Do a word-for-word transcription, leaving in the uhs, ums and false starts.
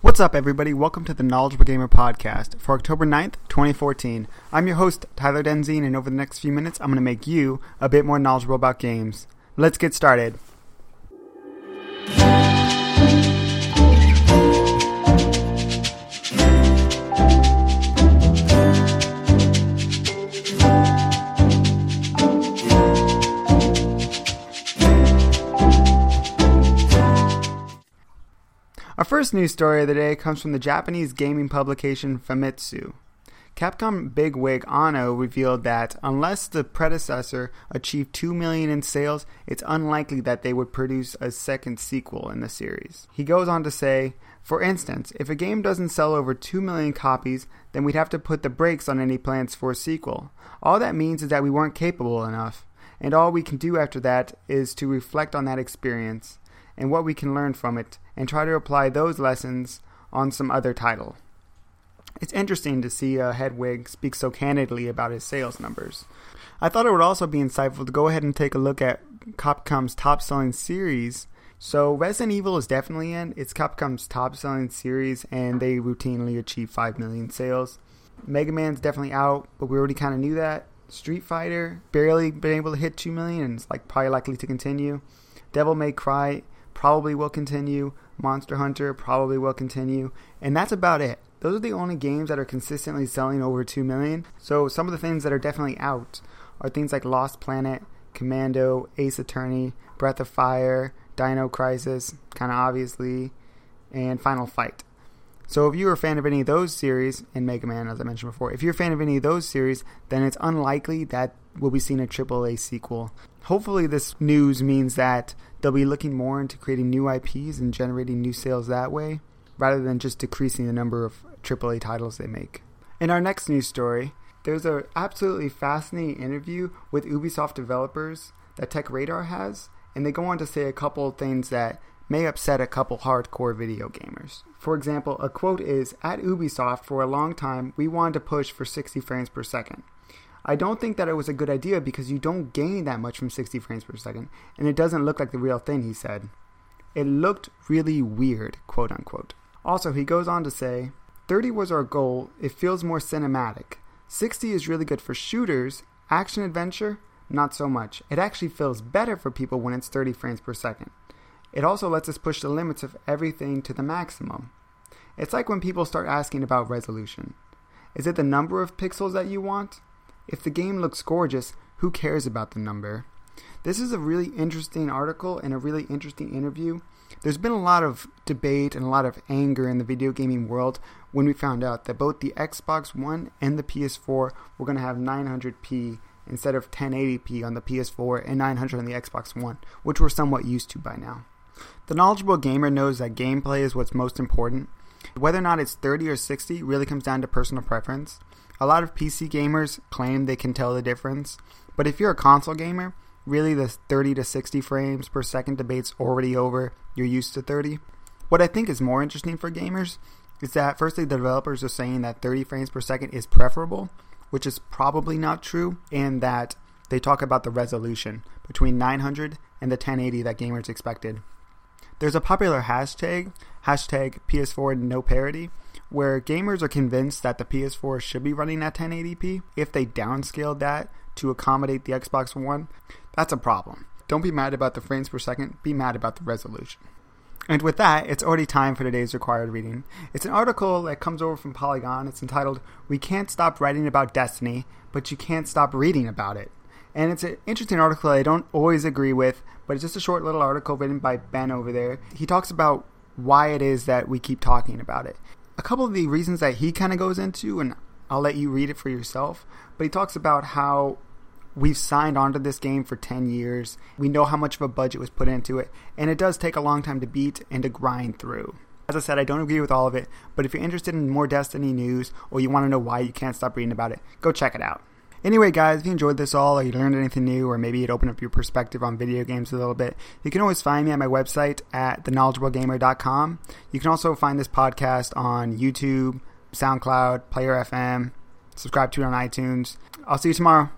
What's up, everybody? Welcome to the Knowledgeable Gamer Podcast for October ninth, twenty fourteen. I'm your host, Tyler Denzine, and over the next few minutes, I'm going to make you a bit more knowledgeable about games. Let's get started. Our first news story of the day comes from the Japanese gaming publication Famitsu. Capcom bigwig Anno revealed that unless the predecessor achieved two million dollars in sales, it's unlikely that they would produce a second sequel in the series. He goes on to say, for instance, if a game doesn't sell over two million copies, then we'd have to put the brakes on any plans for a sequel. All that means is that we weren't capable enough, and all we can do after that is to reflect on that experience and what we can learn from it, and try to apply those lessons on some other title. It's interesting to see uh, Hedwig speak so candidly about his sales numbers. I thought it would also be insightful to go ahead and take a look at Capcom's top-selling series. So Resident Evil is definitely in. It's Capcom's top-selling series, and they routinely achieve five million sales. Mega Man's definitely out, but we already kind of knew that. Street Fighter, barely been able to hit two million, and it's like probably likely to continue. Devil May Cry probably will continue. Monster Hunter probably will continue. And that's about it. Those are the only games that are consistently selling over two million. So some of the things that are definitely out are things like Lost Planet, Commando, Ace Attorney, Breath of Fire, Dino Crisis, kind of obviously, and Final Fight. So if you're a fan of any of those series, and Mega Man, as I mentioned before, if you're a fan of any of those series, then it's unlikely that we'll be seeing a triple A sequel. Hopefully this news means that they'll be looking more into creating new I Ps and generating new sales that way, rather than just decreasing the number of triple A titles they make. In our next news story, there's an absolutely fascinating interview with Ubisoft developers that TechRadar has, and they go on to say a couple of things that may upset a couple hardcore video gamers. For example, a quote is, "At Ubisoft, for a long time, we wanted to push for sixty frames per second. I don't think that it was a good idea because you don't gain that much from sixty frames per second, and it doesn't look like the real thing," he said. "It looked really weird," quote unquote. Also, he goes on to say, thirty was our goal. It feels more cinematic. sixty is really good for shooters. Action adventure, not so much. It actually feels better for people when it's thirty frames per second. It also lets us push the limits of everything to the maximum. It's like when people start asking about resolution. Is it the number of pixels that you want? If the game looks gorgeous, who cares about the number? This is a really interesting article and a really interesting interview. There's been a lot of debate and a lot of anger in the video gaming world when we found out that both the Xbox One and the P S four were going to have nine hundred p instead of ten eighty p on the P S four and nine hundred on the Xbox One, which we're somewhat used to by now. The knowledgeable gamer knows that gameplay is what's most important. Whether or not it's thirty or sixty really comes down to personal preference. A lot of P C gamers claim they can tell the difference, but if you're a console gamer, really the thirty to sixty frames per second debate's already over. You're used to thirty. What I think is more interesting for gamers is that firstly the developers are saying that thirty frames per second is preferable, which is probably not true, and that they talk about the resolution between nine hundred and the ten eighty that gamers expected. There's a popular hashtag, hashtag P S four no parity, where gamers are convinced that the P S four should be running at ten eighty p. If they downscaled that to accommodate the Xbox One, that's a problem. Don't be mad about the frames per second, be mad about the resolution. And with that, it's already time for today's required reading. It's an article that comes over from Polygon. It's entitled, "We Can't Stop Writing About Destiny, But You Can't Stop Reading About It." And it's an interesting article I don't always agree with, but it's just a short little article written by Ben over there. He talks about why it is that we keep talking about it. A couple of the reasons that he kind of goes into, and I'll let you read it for yourself, but he talks about how we've signed onto this game for ten years. We know how much of a budget was put into it, and it does take a long time to beat and to grind through. As I said, I don't agree with all of it, but if you're interested in more Destiny news or you want to know why you can't stop reading about it, go check it out. Anyway, guys, if you enjoyed this all or you learned anything new or maybe it opened up your perspective on video games a little bit, you can always find me at my website at the knowledgeable gamer dot com. You can also find this podcast on YouTube, SoundCloud, Player F M, subscribe to it on iTunes. I'll see you tomorrow.